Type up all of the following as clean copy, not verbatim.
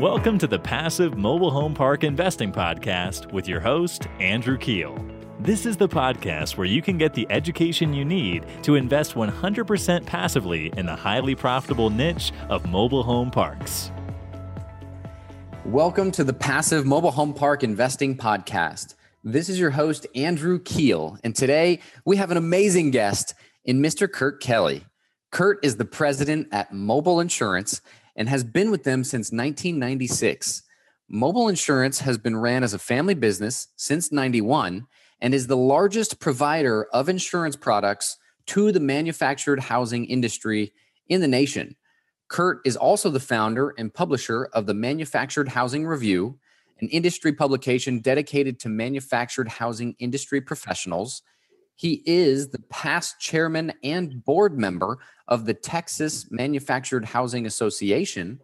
Welcome to the Passive Mobile Home Park Investing Podcast with your host, Andrew Keel. This is the podcast where you can get the education you need to invest 100% passively in the highly profitable niche of mobile home parks. Welcome to the Passive Mobile Home Park Investing Podcast. This is your host, Andrew Keel, and today we have an amazing guest in Mr. Kurt Kelly. Kurt is the president at Mobile Insurance and has been with them since 1996. Mobile Insurance has been ran as a family business since 91 and is the largest provider of insurance products to the manufactured housing industry in the nation. Kurt is also the founder and publisher of the Manufactured Housing Review, an industry publication dedicated to manufactured housing industry professionals. He is the past chairman and board member of the Texas Manufactured Housing Association.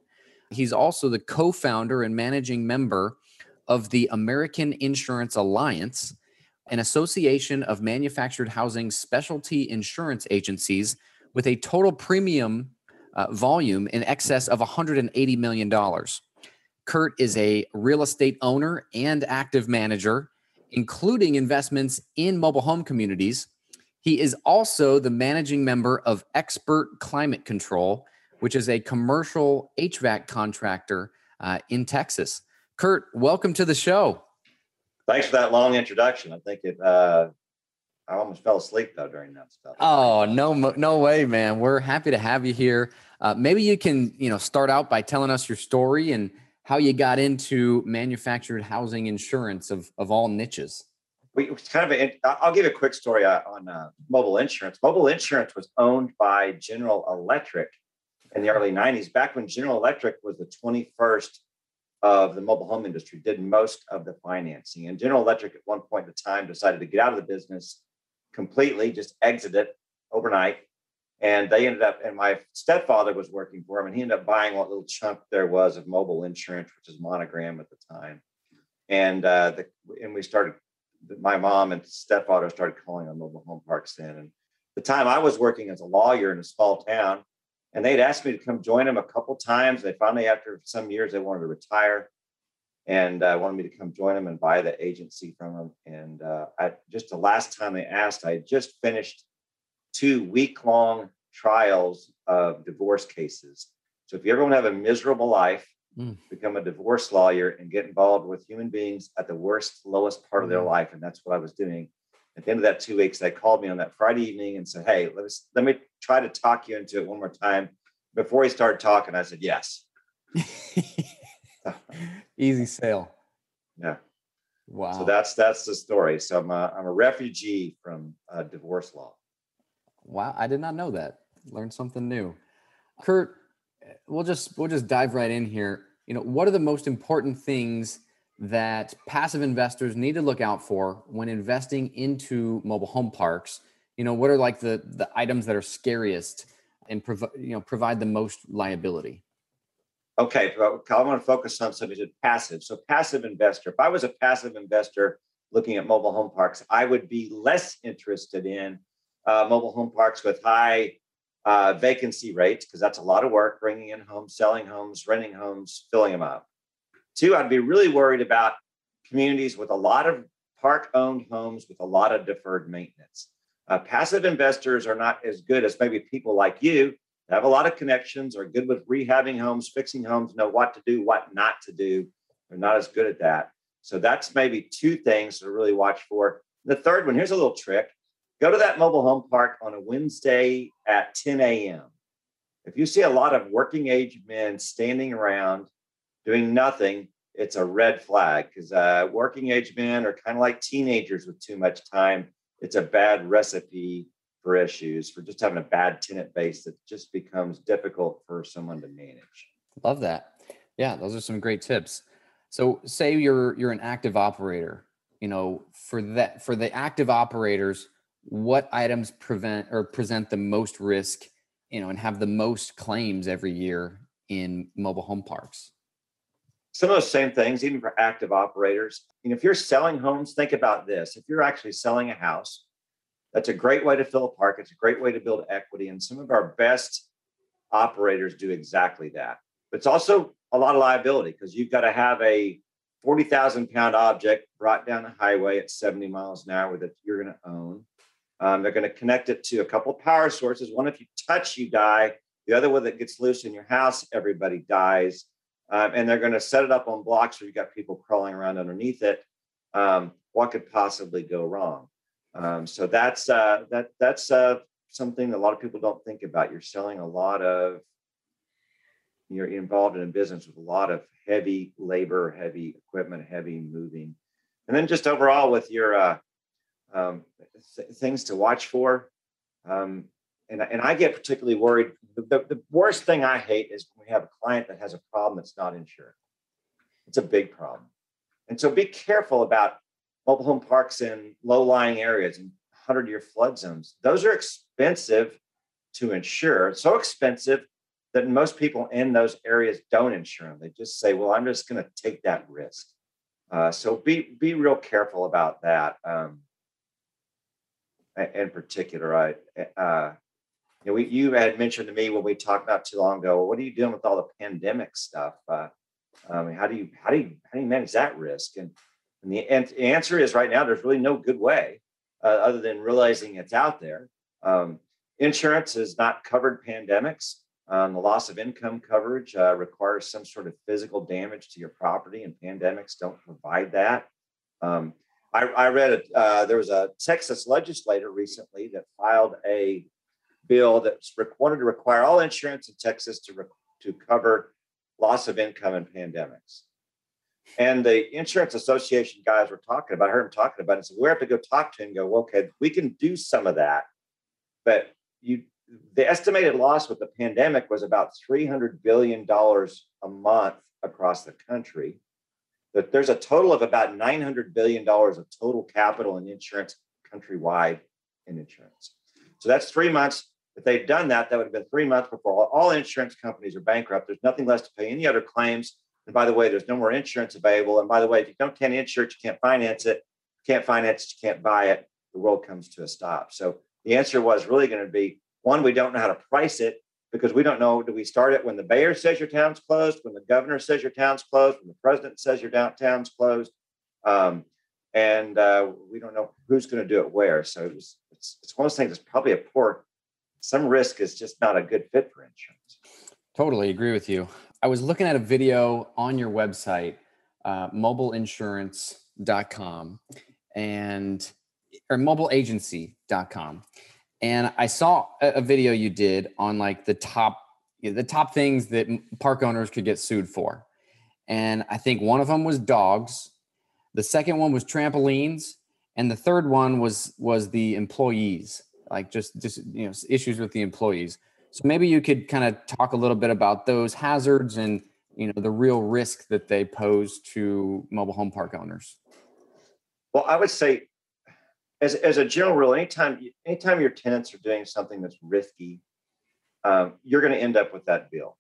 He's also the co-founder and managing member of the American Insurance Alliance, an association of manufactured housing specialty insurance agencies with a total premium volume in excess of $180 million. Kurt is a real estate owner and active manager, including investments in mobile home communities. He is also the managing member of Expert Climate Control, which is a commercial HVAC contractor in Texas. Kurt, welcome to the show. Thanks for that long introduction. I think it, I almost fell asleep though during that stuff. Oh, no way, man. We're happy to have you here. Maybe you can, start out by telling us your story and how you got into manufactured housing insurance of all niches. I'll give a quick story on Mobile Insurance. Mobile Insurance was owned by General Electric in the early 90s, back when General Electric was the 21st of the mobile home industry, did most of the financing. And General Electric at one point in time decided to get out of the business completely, just exit it overnight. And they ended up, and my stepfather was working for him, and he ended up buying what little chunk there was of Mobile Insurance, which is Monogram at the time. And we started, my mom and stepfather started calling on mobile home parks then. And at the time I was working as a lawyer in a small town, and they'd asked me to come join them a couple times. They finally, after some years, they wanted to retire and wanted me to come join them and buy the agency from them. And the last time they asked, I had just finished 2 week-long trials of divorce cases. So if you ever want to have a miserable life, become a divorce lawyer and get involved with human beings at the worst, lowest part of their life. And that's what I was doing. At the end of that 2 weeks, they called me on that Friday evening and said, hey, let me try to talk you into it one more time. Before he started talking, I said, yes. Easy sale. Yeah. Wow. So that's the story. So I'm a refugee from divorce law. Wow, I did not know that. Learned something new. Kurt, we'll just dive right in here. What are the most important things that passive investors need to look out for when investing into mobile home parks? What are like the items that are scariest and provide the most liability? Okay, I want to focus on something that's passive. So passive investor. If I was a passive investor looking at mobile home parks, I would be less interested in mobile home parks with high vacancy rates, because that's a lot of work, bringing in homes, selling homes, renting homes, filling them up. 2, I'd be really worried about communities with a lot of park-owned homes with a lot of deferred maintenance. Passive investors are not as good as maybe people like you that have a lot of connections, are good with rehabbing homes, fixing homes, know what to do, what not to do. They're not as good at that. So that's maybe 2 things to really watch for. The 3rd one, here's a little trick. Go to that mobile home park on a Wednesday at 10 a.m. If you see a lot of working age men standing around doing nothing, it's a red flag, because working age men are kind of like teenagers with too much time. It's a bad recipe for issues, for just having a bad tenant base that just becomes difficult for someone to manage. Love that. Yeah, those are some great tips. So say you're an active operator, for the active operators, what items present the most risk, and have the most claims every year in mobile home parks? Some of those same things, even for active operators. If you're selling homes, think about this. If you're actually selling a house, that's a great way to fill a park. It's a great way to build equity. And some of our best operators do exactly that. But it's also a lot of liability because you've got to have a 40,000 pound object brought down a highway at 70 miles an hour that you're going to own. They're going to connect it to a couple of power sources. One, if you touch, you die. The other one that gets loose in your house, everybody dies. And they're going to set it up on blocks where you've got people crawling around underneath it. What could possibly go wrong? So that's something a lot of people don't think about. You're selling a lot of, you're involved in a business with a lot of heavy labor, heavy equipment, heavy moving. And then just overall with your things to watch for. And I get particularly worried. The worst thing I hate is when we have a client that has a problem that's not insured. It's a big problem. And so be careful about mobile home parks in low-lying areas and 100-year flood zones. Those are expensive to insure, so expensive that most people in those areas don't insure them. They just say, well, I'm just going to take that risk. So be real careful about that. In particular, you had mentioned to me when we talked not too long ago, what are you doing with all the pandemic stuff? How do you manage that risk? And the answer is right now, there's really no good way other than realizing it's out there. Insurance has not covered pandemics. The loss of income coverage requires some sort of physical damage to your property, and pandemics don't provide that. I read there was a Texas legislator recently that filed a bill that wanted to require all insurance in Texas to cover loss of income and pandemics. And the insurance association guys were talking about, I heard him talking about it. So we have to go talk to him and go, well, okay, we can do some of that. But the estimated loss with the pandemic was about $300 billion a month across the country. But there's a total of about $900 billion of total capital in insurance countrywide in insurance. So that's 3 months. If they'd done that, that would have been 3 months before all insurance companies are bankrupt. There's nothing left to pay any other claims. And by the way, there's no more insurance available. And by the way, if you can't insure it, you can't finance it. You can't finance it, you can't buy it. The world comes to a stop. So the answer was really going to be, one, we don't know how to price it because we don't know, do we start it when the mayor says your town's closed, when the governor says your town's closed, when the president says your downtown's closed? We don't know who's going to do it where. So it's one of those things that's probably some risk is just not a good fit for insurance. Totally agree with you. I was looking at a video on your website, mobileinsurance.com or mobileagency.com. And I saw a video you did on like the top things that park owners could get sued for. And I think one of them was dogs. The second one was trampolines. And the third one was the employees, like just issues with the employees. So maybe you could kind of talk a little bit about those hazards and, the real risk that they pose to mobile home park owners. Well, I would say, as a general rule, anytime your tenants are doing something that's risky, you're going to end up with that bill.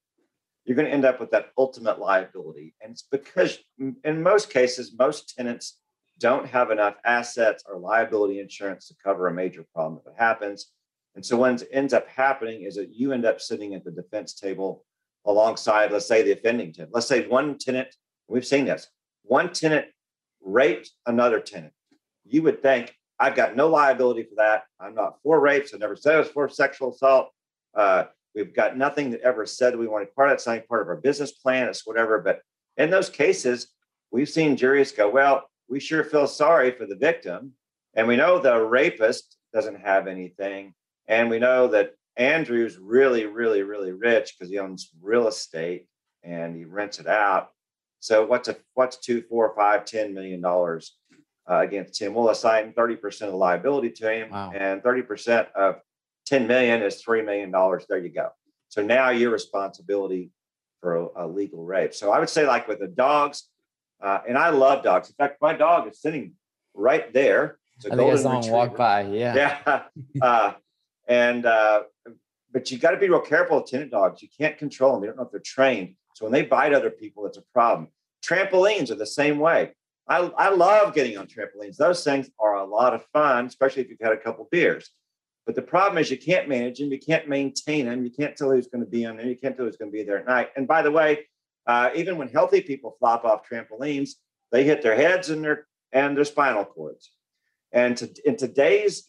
You're going to end up with that ultimate liability. And it's because in most cases, most tenants don't have enough assets or liability insurance to cover a major problem if it happens. And so what ends up happening is that you end up sitting at the defense table alongside, let's say, the offending tenant. Let's say one tenant, we've seen this, one tenant raped another tenant. You would think, I've got no liability for that. I'm not for rapes. I never said it was for sexual assault. We've got nothing that ever said that we wanted part of that. It's not part of our business plan. It's whatever. But in those cases, we've seen juries go, well, we sure feel sorry for the victim. And we know the rapist doesn't have anything. And we know that Andrew's really, really, really rich because he owns real estate and he rents it out. So what's $2, $4, $5, $10 million? Against Tim, we'll assign 30% of the liability to him. Wow. And 30% of 10 million is $3 million. There you go. So now your responsibility for a legal rape. So I would say like with the dogs, and I love dogs. In fact, my dog is sitting right there. It's a golden retriever. Walk by. Yeah. Yeah. But you got to be real careful with tenant dogs. You can't control them. You don't know if they're trained. So when they bite other people, it's a problem. Trampolines are the same way. I love getting on trampolines. Those things are a lot of fun, especially if you've had a couple beers. But the problem is you can't manage them. You can't maintain them. You can't tell who's going to be on there. You can't tell who's going to be there at night. And by the way, Even when healthy people flop off trampolines, they hit their heads and their spinal cords. And in today's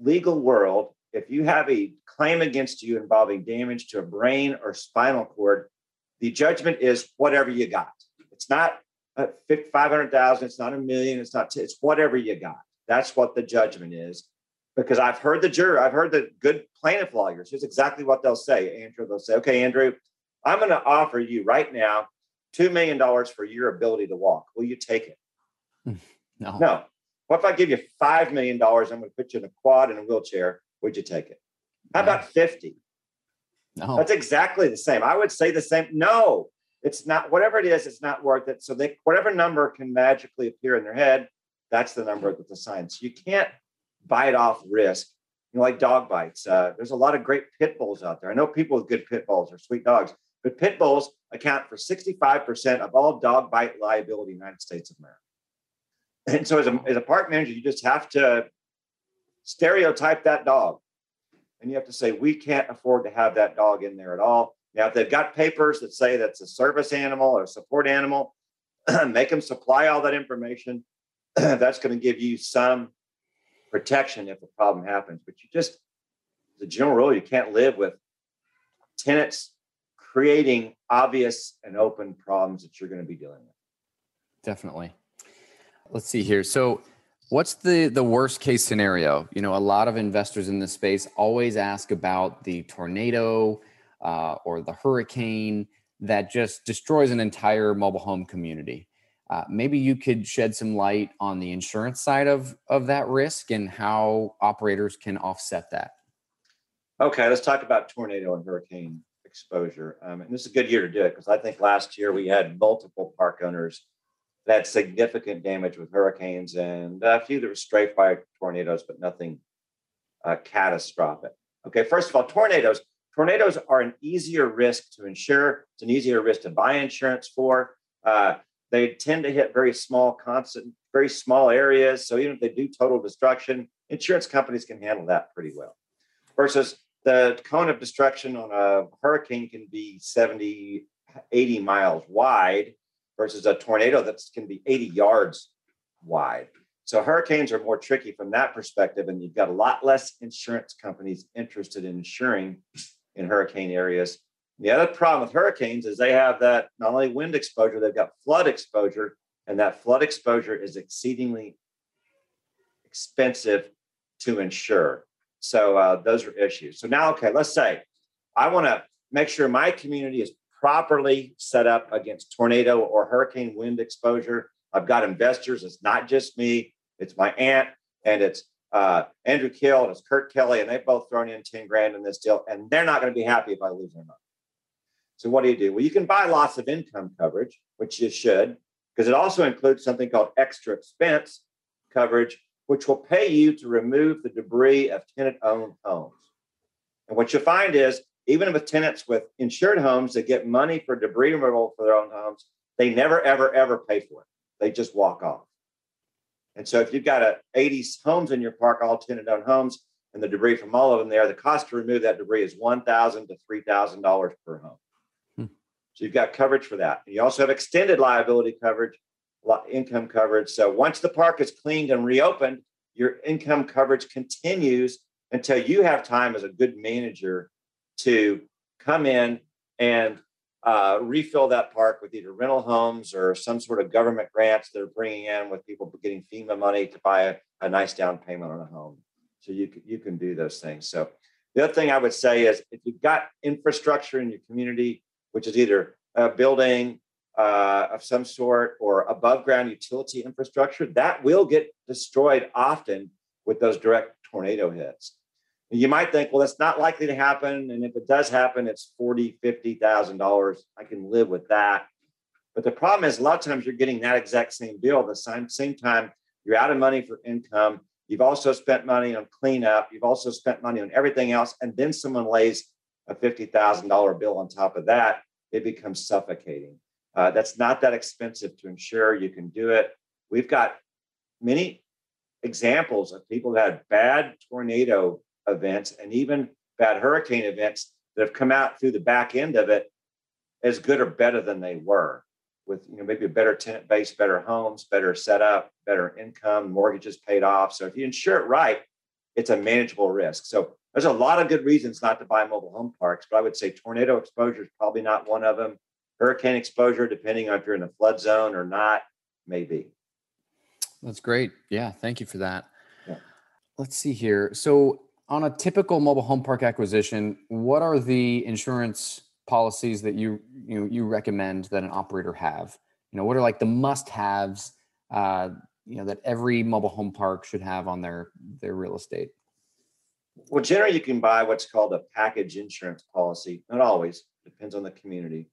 legal world, if you have a claim against you involving damage to a brain or spinal cord, the judgment is whatever you got. It's not $500,000. It's not $1 million. It's not. It's whatever you got. That's what the judgment is. Because I've heard the juror, I've heard the good plaintiff lawyers. Here's exactly what they'll say, Andrew. They'll say, "Okay, Andrew, I'm going to offer you right now $2 million for your ability to walk. Will you take it?" No. No. What if I give you $5 million? I'm going to put you in a quad and a wheelchair. Would you take it? How about 50? No. That's exactly the same. I would say the same. No, it's not. Whatever it is, it's not worth it. So they, whatever number can magically appear in their head, that's the number that's assigned. So you can't bite off risk. You know, like dog bites. There's a lot of great pit bulls out there. I know people with good pit bulls are sweet dogs, but pit bulls account for 65% of all dog bite liability in the United States of America. And so as a park manager, you just have to stereotype that dog. And you have to say, we can't afford to have that dog in there at all. Now, if they've got papers that say that's a service animal or a support animal, make them supply all that information. That's going to give you some protection if a problem happens. But you just, as a general rule, you can't live with tenants creating obvious and open problems that you're going to be dealing with. Definitely. Let's see here. So what's the worst case scenario? You know, a lot of investors in this space always ask about the tornado or the hurricane that just destroys an entire mobile home community. Maybe you could shed some light on the insurance side of that risk and how operators can offset that. Okay, let's talk about tornado and hurricane exposure. And this is a good year to do it because I think last year we had multiple park owners that had significant damage with hurricanes and a few that were strafed by tornadoes, but nothing catastrophic. Okay, first of all, tornadoes are an easier risk to insure. It's an easier risk to buy insurance for. They tend to hit very small areas. So even if they do total destruction, insurance companies can handle that pretty well. Versus the cone of destruction on a hurricane can be 70, 80 miles wide versus a tornado that can be 80 yards wide. So hurricanes are more tricky from that perspective, and you've got a lot less insurance companies interested in insuring in hurricane areas. The other problem with hurricanes is they have that not only wind exposure, they've got flood exposure, and that flood exposure is exceedingly expensive to insure. So those are issues. So now, okay, let's say I want to make sure my community is properly set up against tornado or hurricane wind exposure. I've got investors. It's not just me. It's my aunt, and it's Andrew Keel, and it's Kurt Kelly, and they've both thrown in $10,000 in this deal, and they're not going to be happy if I lose their money. So what do you do? Well, you can buy lots of income coverage, which you should, because it also includes something called extra expense coverage, which will pay you to remove the debris of tenant-owned homes. And what you'll find is, even with tenants with insured homes that get money for debris removal for their own homes, they never, ever, ever pay for it. They just walk off. And so if you've got 80 homes in your park, all tenant-owned homes, and the debris from all of them there, the cost to remove that debris is $1,000 to $3,000 per home. So you've got coverage for that. And you also have extended liability coverage, income coverage. So once the park is cleaned and reopened, your income coverage continues until you have time as a good manager to come in and refill that park with either rental homes or some sort of government grants they're bringing in with people getting FEMA money to buy a nice down payment on a home. So you can do those things. So the other thing I would say is if you've got infrastructure in your community, which is either a building of some sort or above ground utility infrastructure, that will get destroyed often with those direct tornado hits. And you might think, well, that's not likely to happen. And if it does happen, it's $40,000, $50,000. I can live with that. But the problem is a lot of times you're getting that exact same deal. The same time, you're out of money for income. You've also spent money on cleanup. You've also spent money on everything else. And then someone lays a $50,000 bill on top of that, it becomes suffocating. That's not that expensive to insure. You can do it. We've got many examples of people that had bad tornado events and even bad hurricane events that have come out through the back end of it as good or better than they were, with maybe a better tenant base, better homes, better setup, better income, mortgages paid off. So if you insure it right, it's a manageable risk. So there's a lot of good reasons not to buy mobile home parks, but I would say tornado exposure is probably not one of them. Hurricane exposure, depending on if you're in a flood zone or not, maybe. That's great. Yeah, thank you for that. Yeah. Let's see here. So on a typical mobile home park acquisition, what are the insurance policies that you recommend that an operator have? What are like the must-haves that every mobile home park should have on their real estate? Well, generally you can buy what's called a package insurance policy. Not always, depends on the community.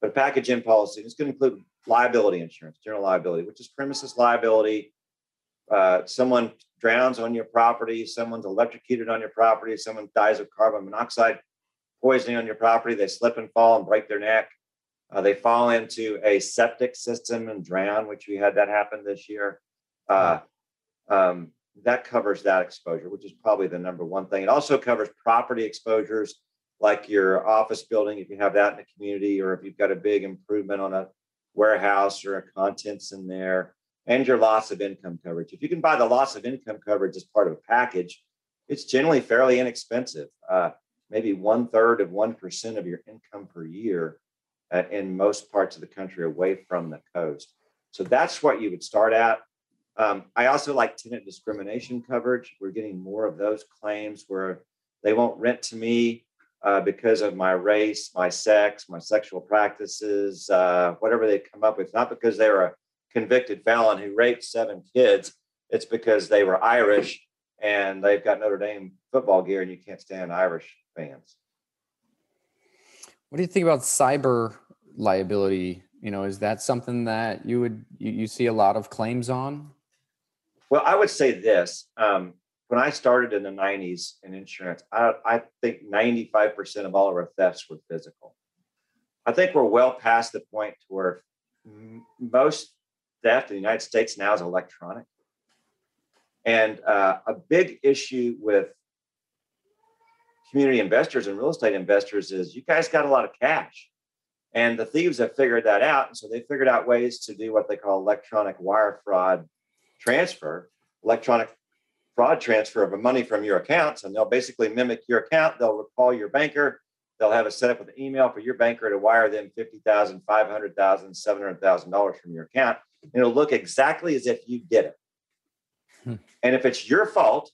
But a package in policy is going to include liability insurance, general liability, which is premises liability. Someone drowns on your property, someone's electrocuted on your property, someone dies of carbon monoxide poisoning on your property, they slip and fall and break their neck. They fall into a septic system and drown, which we had that happen this year. That covers that exposure, which is probably the number one thing. It also covers property exposures like your office building, if you have that in the community, or if you've got a big improvement on a warehouse or a contents in there, and your loss of income coverage. If you can buy the loss of income coverage as part of a package, it's generally fairly inexpensive, maybe 1/3 of 1% of your income per year in most parts of the country away from the coast. So that's what you would start at. I also like tenant discrimination coverage. We're getting more of those claims where they won't rent to me because of my race, my sex, my sexual practices, whatever they come up with. Not because they were a convicted felon who raped 7 kids. It's because they were Irish and they've got Notre Dame football gear and you can't stand Irish fans. What do you think about cyber liability? Is that something that you see a lot of claims on? Well, I would say this. When I started in the 90s in insurance, I think 95% of all of our thefts were physical. I think we're well past the point to where most theft in the United States now is electronic. And a big issue with community investors and real estate investors is you guys got a lot of cash. And the thieves have figured that out. And so they figured out ways to do what they call electronic fraud transfer of money from your accounts. And they'll basically mimic your account. They'll call your banker. They'll have a setup with an email for your banker to wire them $50,000, $500,000, $700,000 from your account. And it'll look exactly as if you did it. And if it's your fault,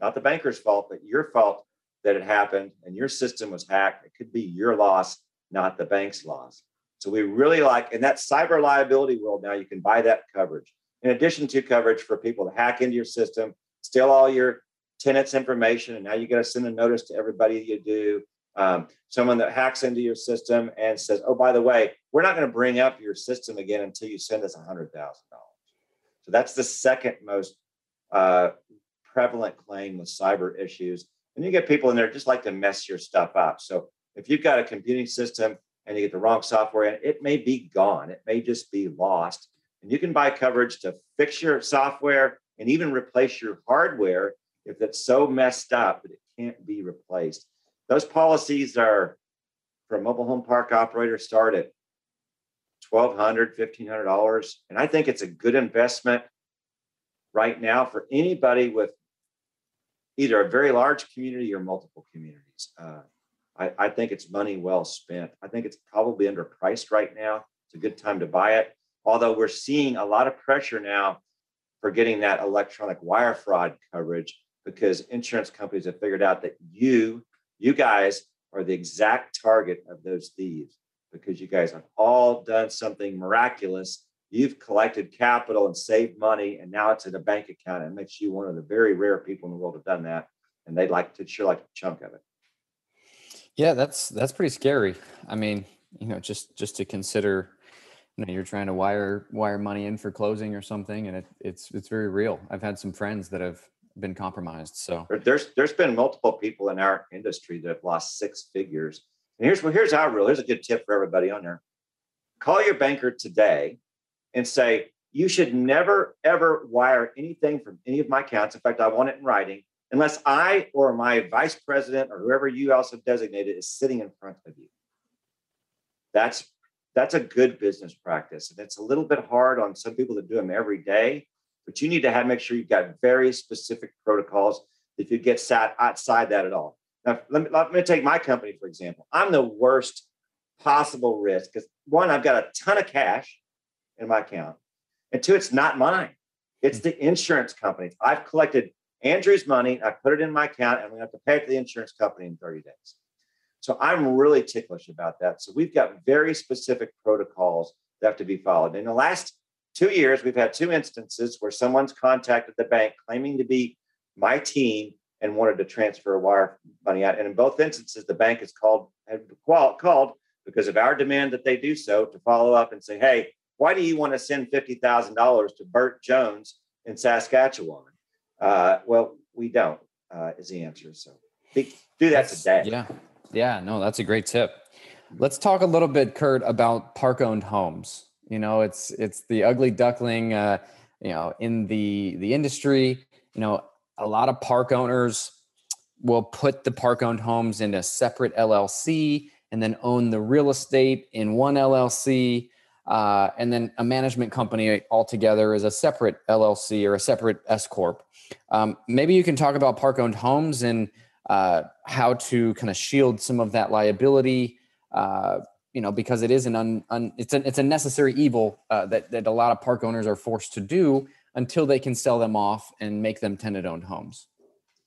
not the banker's fault, but your fault that it happened and your system was hacked, it could be your loss, not the bank's loss. So we really like, in that cyber liability world now, you can buy that coverage. In addition to coverage for people to hack into your system, steal all your tenants' information, and now you got to send a notice to everybody you do. Someone that hacks into your system and says, oh, by the way, we're not going to bring up your system again until you send us $100,000. So that's the second most prevalent claim with cyber issues. And you get people in there just like to mess your stuff up. So if you've got a computing system and you get the wrong software in, it may be gone. It may just be lost. And you can buy coverage to fix your software and even replace your hardware if it's so messed up that it can't be replaced. Those policies are, for a mobile home park operator, start at $1,200, $1,500. And I think it's a good investment right now for anybody with either a very large community or multiple communities. I think it's money well spent. I think it's probably underpriced right now. It's a good time to buy it. Although we're seeing a lot of pressure now for getting that electronic wire fraud coverage because insurance companies have figured out that you guys are the exact target of those thieves because you guys have all done something miraculous. You've collected capital and saved money, and now it's in a bank account. It makes you one of the very rare people in the world who've done that, and they'd like to sure like a chunk of it. Yeah, that's pretty scary. I mean, just to consider, you're trying to wire money in for closing or something, and it's very real. I've had some friends that have been compromised. So there's been multiple people in our industry that have lost 6 figures. And here's our rule. Here's a good tip for everybody on there. Call your banker today and say, you should never, ever wire anything from any of my accounts. In fact, I want it in writing, unless I or my vice president or whoever you else have designated is sitting in front of you. That's a good business practice. And it's a little bit hard on some people to do them every day, but you need to make sure you've got very specific protocols if you get sat outside that at all. Now, let me take my company, for example. I'm the worst possible risk because one, I've got a ton of cash in my account. And two, it's not mine. It's the insurance company. I've collected Andrew's money. I put it in my account and we have to pay it to the insurance company in 30 days. So I'm really ticklish about that. So we've got very specific protocols that have to be followed. In the last 2 years, we've had two instances where someone's contacted the bank claiming to be my team and wanted to transfer a wire money out. And in both instances, the bank has called because of our demand that they do so to follow up and say, hey, why do you want to send $50,000 to Bert Jones in Saskatchewan? Well, we don't, is the answer. So do that today. Yeah. Yeah, no, that's a great tip. Let's talk a little bit, Kurt, about park-owned homes. You know, it's the ugly duckling, you know, in the industry. You know, a lot of park owners will put the park-owned homes in a separate LLC and then own the real estate in one LLC. And then a management company altogether is a separate LLC or a separate S-Corp. Maybe you can talk about park-owned homes and how to kind of shield some of that liability, you know, because it is it's a necessary evil that a lot of park owners are forced to do until they can sell them off and make them tenant-owned homes.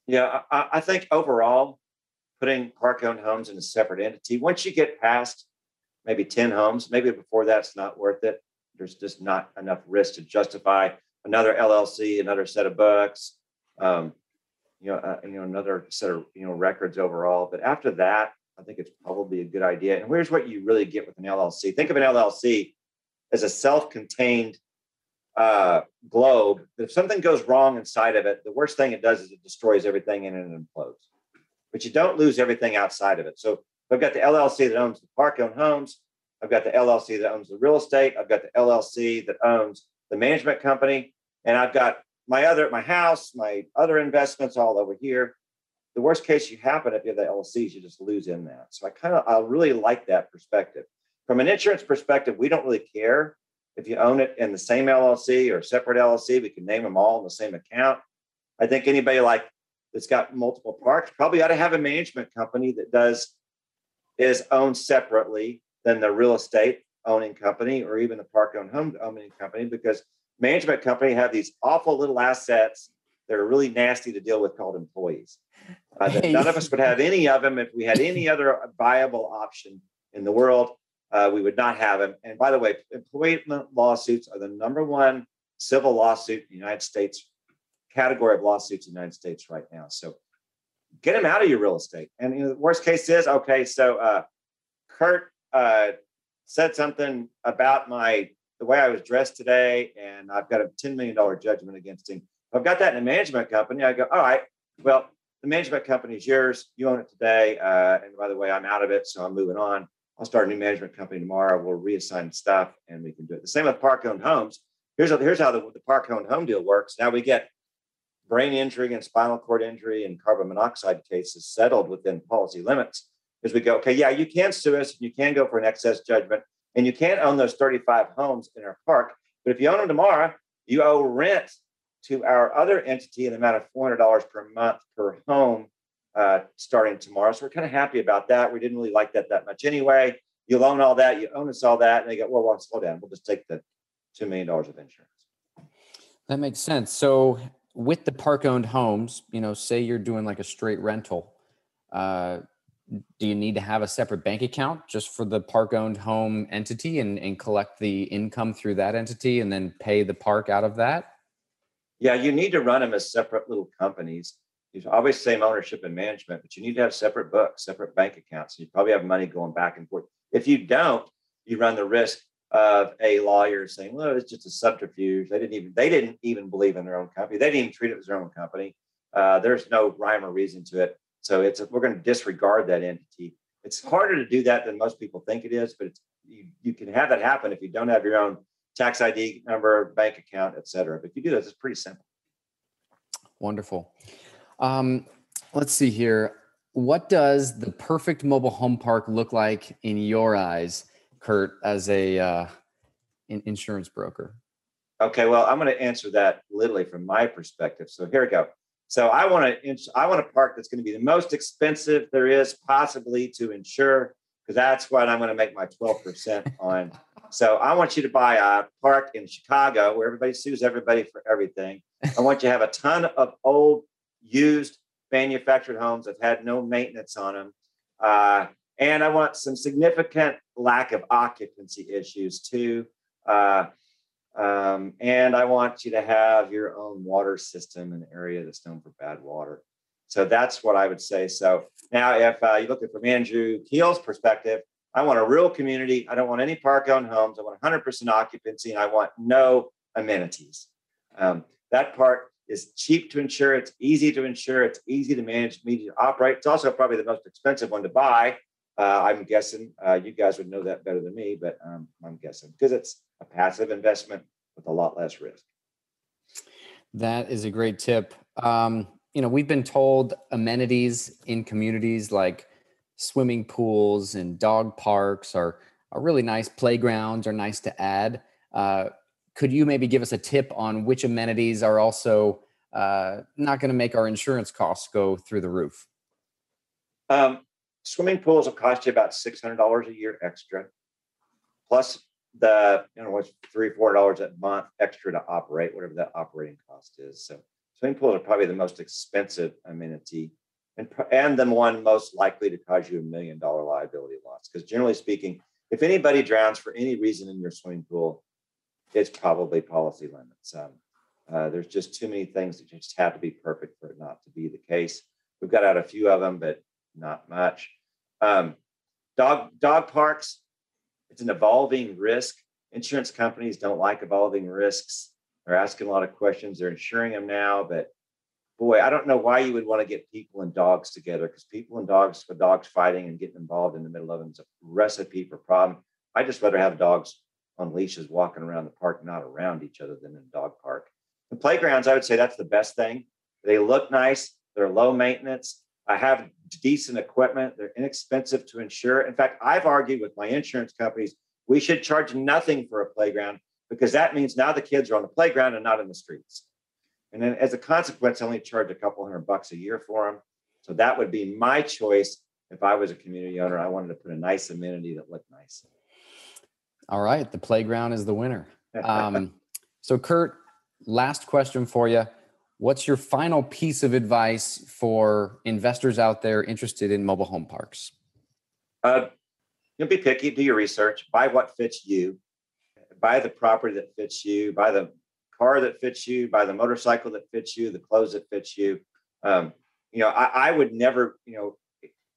Yeah, I think overall, putting park-owned homes in a separate entity, once you get past maybe 10 homes, maybe before that's not worth it. There's just not enough risk to justify another LLC, another set of books. Another set of, records overall. But after that, I think it's probably a good idea. And here's what you really get with an LLC. Think of an LLC as a self-contained globe. If something goes wrong inside of it, the worst thing it does is it destroys everything in it and implodes. But you don't lose everything outside of it. So I've got the LLC that owns the park-owned homes. I've got the LLC that owns the real estate. I've got the LLC that owns the management company. And I've got my house, my other investments all over here. The worst case if you have the LLCs, you just lose in that. So I really like that perspective. From an insurance perspective, we don't really care if you own it in the same LLC or separate LLC. We can name them all in the same account. I think anybody that's got multiple parks probably ought to have a management company that is owned separately than the real estate owning company or even the park-owned home owning company, because management company have these awful little assets that are really nasty to deal with called employees. None of us would have any of them if we had any other viable option in the world. We would not have them. And by the way, employment lawsuits are the number one civil lawsuit in the United States, category of lawsuits in the United States right now. So get them out of your real estate. And the worst case is, okay, so Kurt said something about the way I was dressed today, and I've got a $10 million judgment against him. If I've got that in a management company, I go, all right, well, the management company is yours. You own it today. And by the way, I'm out of it, so I'm moving on. I'll start a new management company tomorrow. We'll reassign stuff, and we can do it. The same with park-owned homes. Here's how the park-owned home deal works. Now we get brain injury and spinal cord injury and carbon monoxide cases settled within policy limits. Because we go, okay, yeah, you can sue us. You can go for an excess judgment. And you can't own those 35 homes in our park. But if you own them tomorrow, you owe rent to our other entity in the amount of $400 per month per home starting tomorrow. So we're kind of happy about that. We didn't really like that much anyway. You'll own all that. You own us all that. And they go, well, slow down. We'll just take the $2 million of insurance. That makes sense. So with the park-owned homes, say you're doing like a straight rental, do you need to have a separate bank account just for the park-owned home entity and collect the income through that entity and then pay the park out of that? Yeah, you need to run them as separate little companies. There's always same ownership and management, but you need to have separate books, separate bank accounts. You probably have money going back and forth. If you don't, you run the risk of a lawyer saying, well, it's just a subterfuge. They didn't even believe in their own company. They didn't even treat it as their own company. There's no rhyme or reason to it. So we're going to disregard that entity. It's harder to do that than most people think it is, but you can have that happen if you don't have your own tax ID number, bank account, et cetera. But if you do that, it's pretty simple. Wonderful. Let's see here. What does the perfect mobile home park look like in your eyes? Kurt, as an insurance broker? Okay, well, I'm going to answer that literally from my perspective. So here we go. So I want a park that's going to be the most expensive there is possibly to insure, because that's what I'm going to make my 12% on. So I want you to buy a park in Chicago where everybody sues everybody for everything. I want you to have a ton of old, used, manufactured homes that had no maintenance on them. And I want some significant lack of occupancy issues too. And I want you to have your own water system in an area that's known for bad water. So that's what I would say. So now if you look at from Andrew Keel's perspective, I want a real community. I don't want any park-owned homes. I want 100% occupancy, and I want no amenities. That part is cheap to insure. It's easy to insure. It's easy to manage, easy to operate. It's also probably the most expensive one to buy. I'm guessing you guys would know that better than me, but I'm guessing because it's a passive investment with a lot less risk. That is a great tip. We've been told amenities in communities like swimming pools and dog parks are really nice, playgrounds are nice to add. Could you maybe give us a tip on which amenities are also not going to make our insurance costs go through the roof? Swimming pools will cost you about $600 a year extra, plus the what's $3-4 a month extra to operate, whatever that operating cost is. So swimming pools are probably the most expensive amenity, and the one most likely to cause you $1 million liability loss. Because generally speaking, if anybody drowns for any reason in your swimming pool, it's probably policy limits. There's just too many things that just have to be perfect for it not to be the case. We've got out a few of them, but not much. Dog parks, it's an evolving risk. Insurance companies don't like evolving risks. They're asking a lot of questions. They're insuring them now, but boy, I don't know why you would want to get people and dogs together, because people and dogs, for dogs fighting and getting involved in the middle of them is a recipe for problem. I just rather have dogs on leashes walking around the park, not around each other, than in a dog park. The playgrounds, I would say that's the best thing. They look nice. They're low maintenance. I have decent equipment. They're inexpensive to insure. In fact, I've argued with my insurance companies, we should charge nothing for a playground, because that means now the kids are on the playground and not in the streets. And then as a consequence, I only charge a couple $100 a year for them. So that would be my choice. If I was a community owner, I wanted to put a nice amenity that looked nice. All right. The playground is the winner. So Kurt, last question for you. What's your final piece of advice for investors out there interested in mobile home parks? You'll be picky, do your research, buy what fits you, buy the property that fits you, buy the car that fits you, buy the motorcycle that fits you, the clothes that fits you. I would never,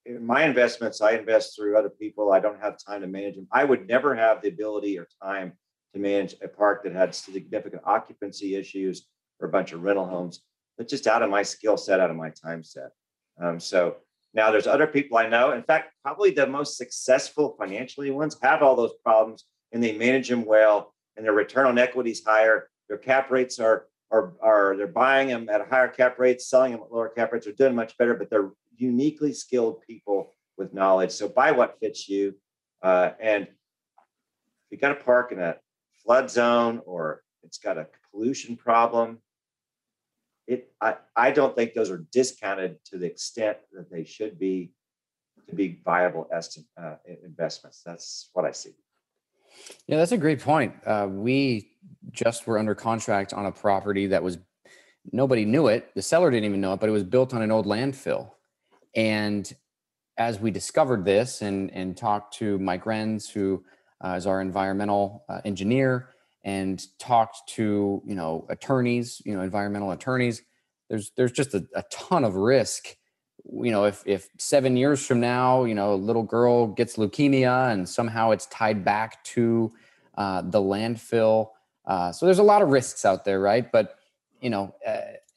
in my investments, I invest through other people. I don't have time to manage them. I would never have the ability or time to manage a park that had significant occupancy issues or a bunch of rental homes. That's just out of my skill set, out of my time set. So now there's other people I know. In fact, probably the most successful financially ones have all those problems, and they manage them well, and their return on equity is higher. Their cap rates are they're buying them at a higher cap rates, selling them at lower cap rates. They're doing much better, but they're uniquely skilled people with knowledge. So buy what fits you. And if you got a park in a flood zone or it's got a pollution problem, I don't think those are discounted to the extent that they should be to be viable investments. That's what I see. Yeah, that's a great point. We just were under contract on a property that was, nobody knew it. The seller didn't even know it, but it was built on an old landfill. And as we discovered this and talked to Mike Renz, who is our environmental engineer, and talked to, attorneys, environmental attorneys, there's just a ton of risk. If 7 years from now, a little girl gets leukemia and somehow it's tied back to the landfill. So there's a lot of risks out there, right? But,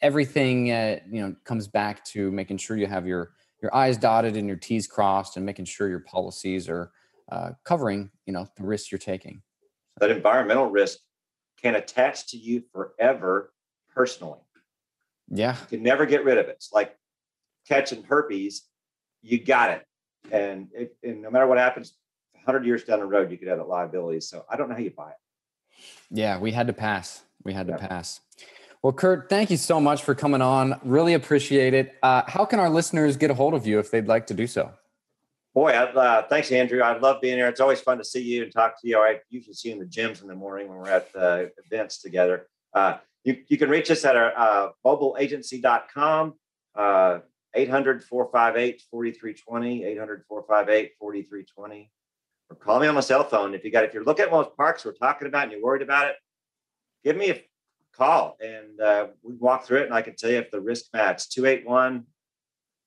everything, comes back to making sure you have your I's dotted and your T's crossed, and making sure your policies are covering, the risks you're taking. That environmental risk can attach to you forever personally. Yeah. You can never get rid of it. It's like catching herpes, you got it. And no matter what happens, 100 years down the road, you could have that liability. So I don't know how you buy it. Yeah, we had to pass. Well, Kurt, thank you so much for coming on. Really appreciate it. How can our listeners get a hold of you if they'd like to do so? Boy, thanks, Andrew. I love being here. It's always fun to see you and talk to you. I usually see you in the gyms in the morning when we're at events together. You can reach us at our mobileagency.com, 800-458-4320, 800-458-4320. Or call me on my cell phone. If you're looking at one of those parks we're talking about and you're worried about it, give me a call and we walk through it and I can tell you if the risk match.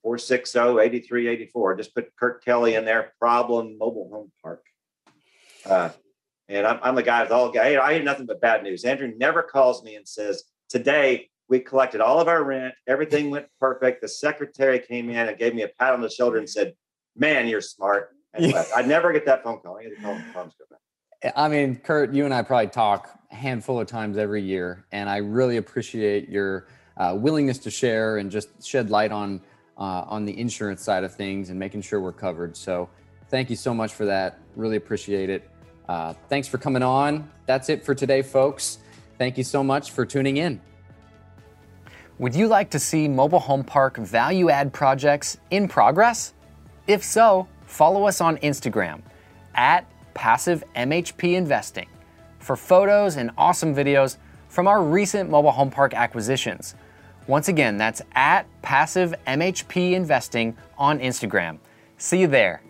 281-460-8384. Just put Kurt Kelly in there, problem mobile home park. And I'm the guy with all guy. I hear nothing but bad news. Andrew never calls me and says, today we collected all of our rent. Everything went perfect. The secretary came in and gave me a pat on the shoulder and said, man, you're smart. And left. I never get that phone call. I get to call them the go back. I mean, Kurt, you and I probably talk a handful of times every year. And I really appreciate your willingness to share and just shed light on the insurance side of things and making sure we're covered. So thank you so much for that. Really appreciate it. Thanks for coming on. That's it for today, folks. Thank you so much for tuning in. Would you like to see mobile home park value add projects in progress? If so, follow us on Instagram at PassiveMHPInvesting for photos and awesome videos from our recent mobile home park acquisitions. Once again, that's at PassiveMHPInvesting on Instagram. See you there.